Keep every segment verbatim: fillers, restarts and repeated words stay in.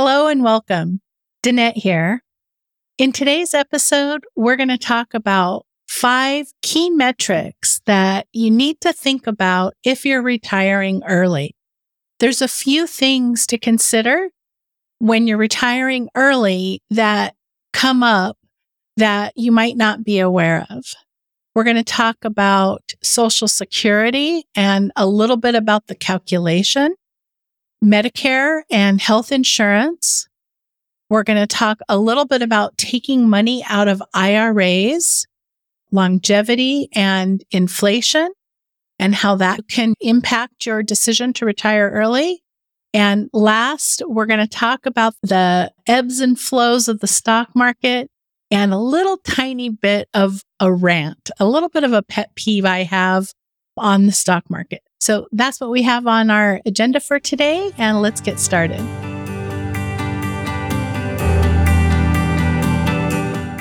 Hello and welcome. Danette here. In today's episode, we're going to talk about five key metrics that you need to think about if you're retiring early. There's a few things to consider when you're retiring early that come up that you might not be aware of. We're going to talk about Social Security and a little bit about the calculation, Medicare and health insurance. We're going to talk a little bit about taking money out of I R As, longevity and inflation, and how that can impact your decision to retire early. And last, we're going to talk about the ebbs and flows of the stock market and a little tiny bit of a rant, a little bit of a pet peeve I have on the stock market. So that's what we have on our agenda for today, and let's get started.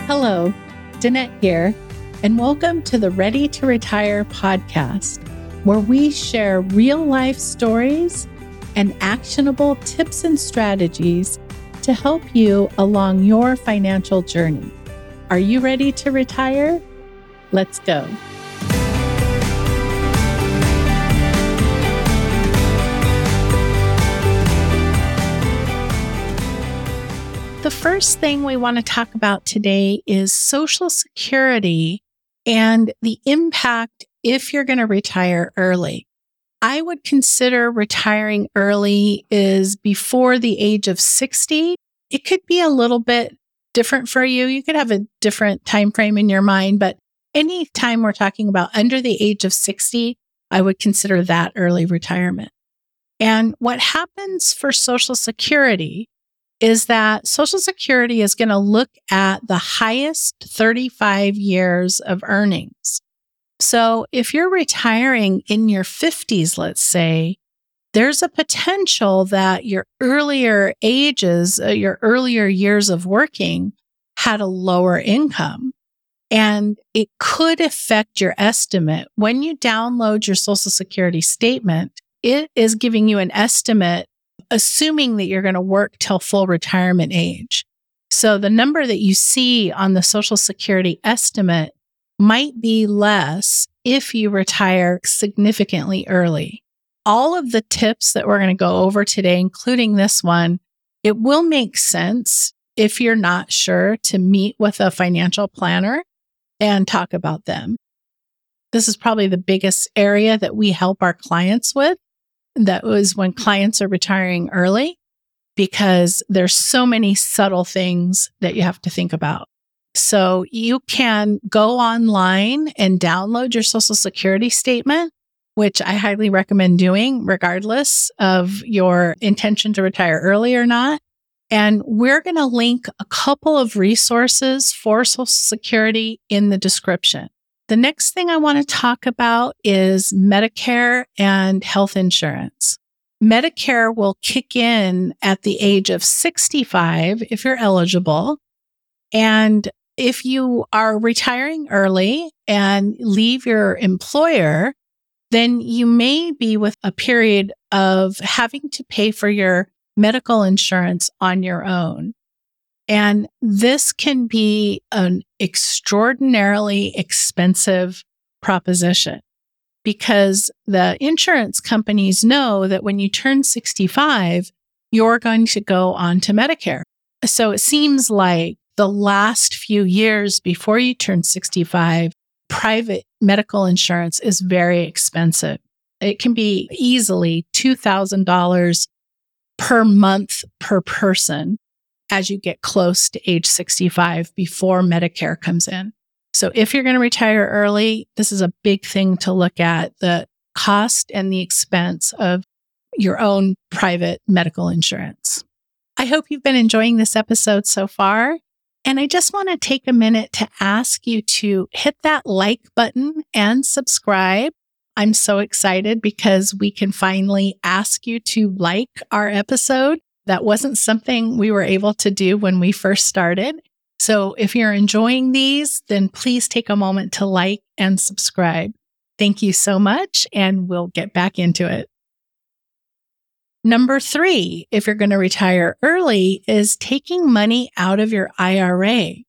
Hello, Danette here, and welcome to the Ready to Retire podcast, where we share real-life stories and actionable tips and strategies to help you along your financial journey. Are you ready to retire? Let's go. The first thing we want to talk about today is Social Security and the impact if you're going to retire early. I would consider retiring early is before the age of sixty. It could be a little bit different for you. You could have a different time frame in your mind, but any time we're talking about under the age of sixty, I would consider that early retirement. And what happens for Social Security is that Social Security is going to look at the highest thirty-five years of earnings. So if you're retiring in your fifties, let's say, there's a potential that your earlier ages, uh, your earlier years of working had a lower income, and it could affect your estimate. When you download your Social Security statement, it is giving you an estimate assuming that you're going to work till full retirement age. So the number that you see on the Social Security estimate might be less if you retire significantly early. All of the tips that we're going to go over today, including this one, it will make sense if you're not sure to meet with a financial planner and talk about them. This is probably the biggest area that we help our clients with. That was when clients are retiring early, because there's so many subtle things that you have to think about. So you can go online and download your Social Security statement, which I highly recommend doing regardless of your intention to retire early or not. And we're going to link a couple of resources for Social Security in the description. The next thing I want to talk about is Medicare and health insurance. Medicare will kick in at the age of sixty-five if you're eligible. And if you are retiring early and leave your employer, then you may be with a period of having to pay for your medical insurance on your own. And this can be an extraordinarily expensive proposition, because the insurance companies know that when you turn sixty-five, you're going to go on to Medicare. So it seems like the last few years before you turn sixty-five, private medical insurance is very expensive. It can be easily two thousand dollars per month per person as you get close to age sixty-five before Medicare comes in. So if you're going to retire early, this is a big thing to look at, the cost and the expense of your own private medical insurance. I hope you've been enjoying this episode so far. And I just want to take a minute to ask you to hit that like button and subscribe. I'm so excited because we can finally ask you to like our episode. That wasn't something we were able to do when we first started. So if you're enjoying these, then please take a moment to like and subscribe. Thank you so much, and we'll get back into it. Number three, if you're going to retire early, is taking money out of your I R A.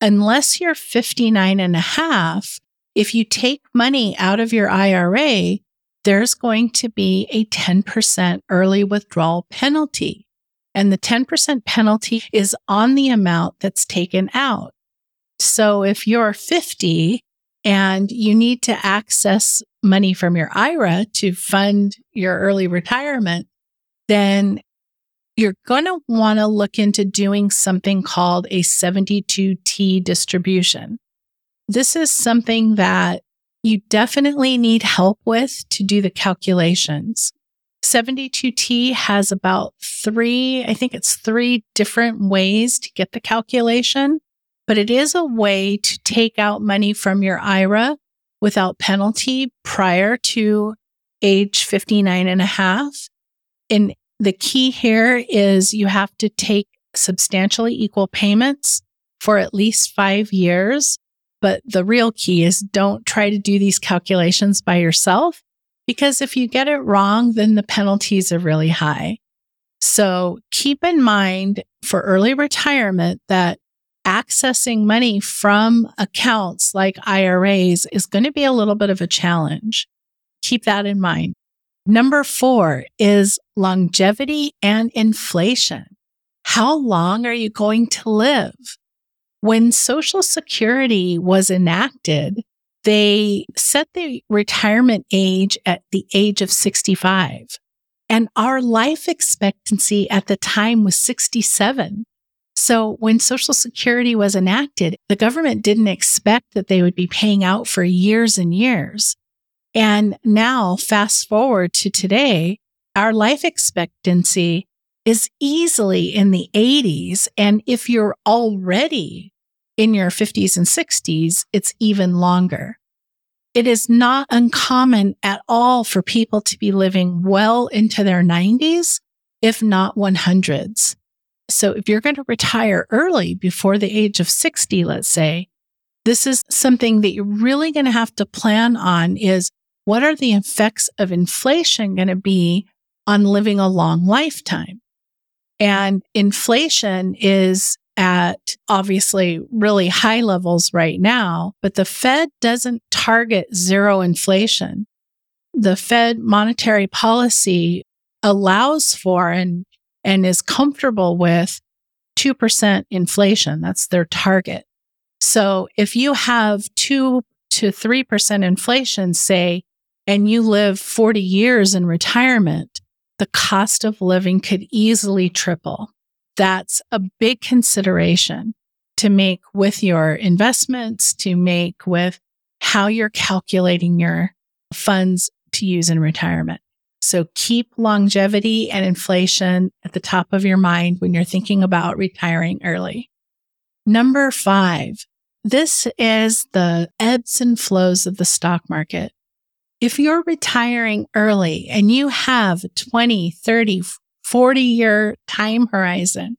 Unless you're fifty-nine and a half, if you take money out of your I R A, there's going to be a ten percent early withdrawal penalty. And the ten percent penalty is on the amount that's taken out. So if you're fifty and you need to access money from your I R A to fund your early retirement, then you're going to want to look into doing something called a seventy-two T distribution. This is something that you definitely need help with to do the calculations. seventy-two T has about three, I think it's three different ways to get the calculation, but it is a way to take out money from your I R A without penalty prior to age fifty-nine and a half. And the key here is you have to take substantially equal payments for at least five years. But the real key is don't try to do these calculations by yourself, because if you get it wrong, then the penalties are really high. So keep in mind for early retirement that accessing money from accounts like I R As is going to be a little bit of a challenge. Keep that in mind. Number four is longevity and inflation. How long are you going to live? When Social Security was enacted, they set the retirement age at the age of sixty-five. And our life expectancy at the time was sixty-seven. So when Social Security was enacted, the government didn't expect that they would be paying out for years and years. And now, fast forward to today, our life expectancy is easily in the eighties. And if you're already in your fifties and sixties, it's even longer. It is not uncommon at all for people to be living well into their nineties, if not hundreds. So if you're going to retire early before the age of sixty, let's say, this is something that you're really going to have to plan on is what are the effects of inflation going to be on living a long lifetime? And inflation is at obviously really high levels right now, but the Fed doesn't target zero inflation. The Fed monetary policy allows for and, and is comfortable with two percent inflation. That's their target. So if you have two to three percent inflation, say, and you live forty years in retirement, the cost of living could easily triple. That's a big consideration to make with your investments, to make with how you're calculating your funds to use in retirement. So keep longevity and inflation at the top of your mind when you're thinking about retiring early. Number five, this is the ebbs and flows of the stock market. If you're retiring early and you have a twenty, thirty, forty year time horizon,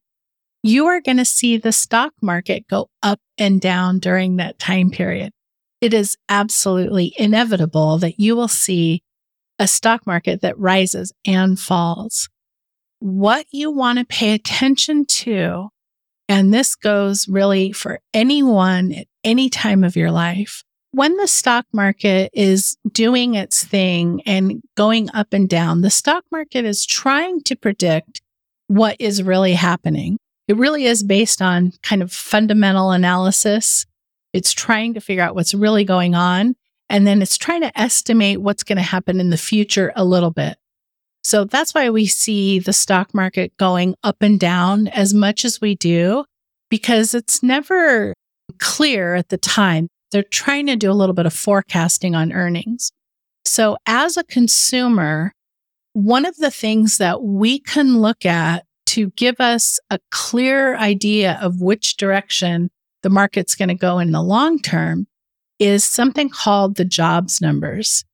you are going to see the stock market go up and down during that time period. It is absolutely inevitable that you will see a stock market that rises and falls. What you want to pay attention to, and this goes really for anyone at any time of your life, when the stock market is doing its thing and going up and down, the stock market is trying to predict what is really happening. It really is based on kind of fundamental analysis. It's trying to figure out what's really going on, and then it's trying to estimate what's going to happen in the future a little bit. So that's why we see the stock market going up and down as much as we do, because it's never clear at the time. They're trying to do a little bit of forecasting on earnings. So as a consumer, one of the things that we can look at to give us a clear idea of which direction the market's going to go in the long term is something called the jobs numbers.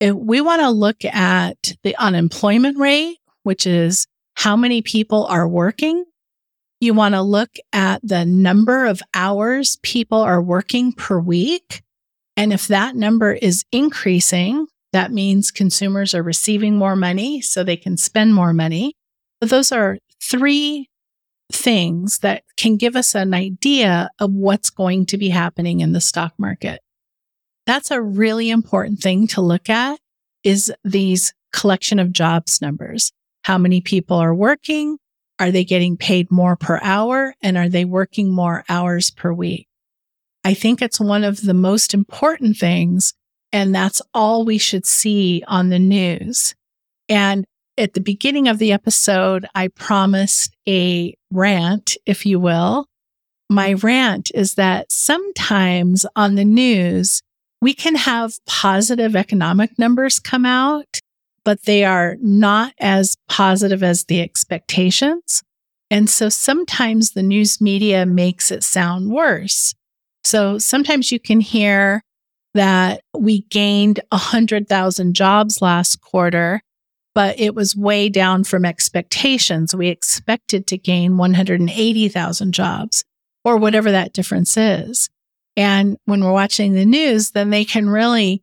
If we want to look at the unemployment rate, which is how many people are working. You want to look at the number of hours people are working per week. And if that number is increasing, That means consumers are receiving more money so they can spend more money. But those are three things that can give us an idea of what's going to be happening in the stock market. That's a really important thing to look at, is these collection of jobs numbers. How many people are working? Are they getting paid more per hour? And are they working more hours per week? I think it's one of the most important things, and that's all we should see on the news. And at the beginning of the episode, I promised a rant, if you will. My rant is that sometimes on the news, we can have positive economic numbers come out, but they are not as positive as the expectations. And so sometimes the news media makes it sound worse. So sometimes you can hear that we gained one hundred thousand jobs last quarter, but it was way down from expectations. We expected to gain one hundred eighty thousand jobs, or whatever that difference is. And when we're watching the news, then they can really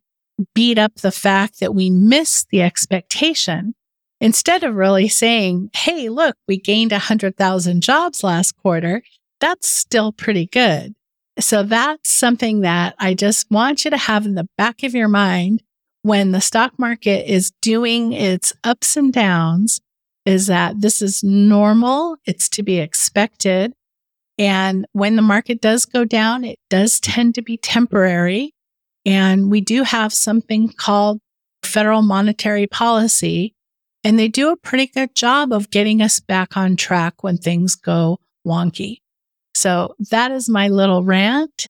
beat up the fact that we missed the expectation, instead of really saying, hey, look, we gained one hundred thousand jobs last quarter. That's still pretty good. So that's something that I just want you to have in the back of your mind when the stock market is doing its ups and downs, is that this is normal. It's to be expected. And when the market does go down, it does tend to be temporary. And we do have something called federal monetary policy, and they do a pretty good job of getting us back on track when things go wonky. So that is my little rant.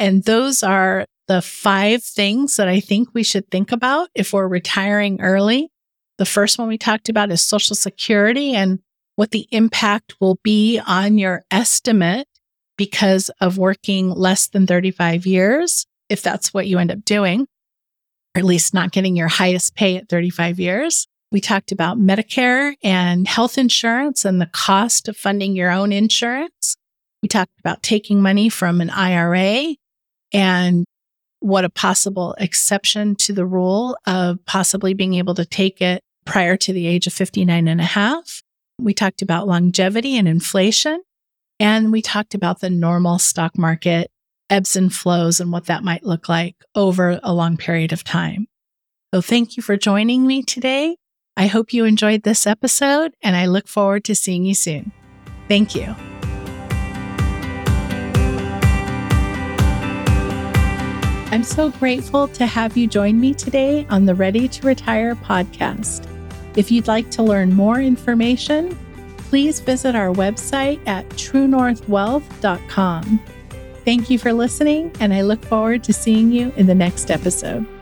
And those are the five things that I think we should think about if we're retiring early. The first one we talked about is Social Security and what the impact will be on your estimate because of working less than thirty-five years, if that's what you end up doing, or at least not getting your highest pay at thirty-five years. We talked about Medicare and health insurance and the cost of funding your own insurance. We talked about taking money from an I R A and what a possible exception to the rule of possibly being able to take it prior to the age of fifty-nine and a half. We talked about longevity and inflation, and we talked about the normal stock market ebbs and flows and what that might look like over a long period of time. So thank you for joining me today. I hope you enjoyed this episode, and I look forward to seeing you soon. Thank you. I'm so grateful to have you join me today on the Ready to Retire podcast. If you'd like to learn more information, please visit our website at True North Wealth dot com. Thank you for listening, and I look forward to seeing you in the next episode.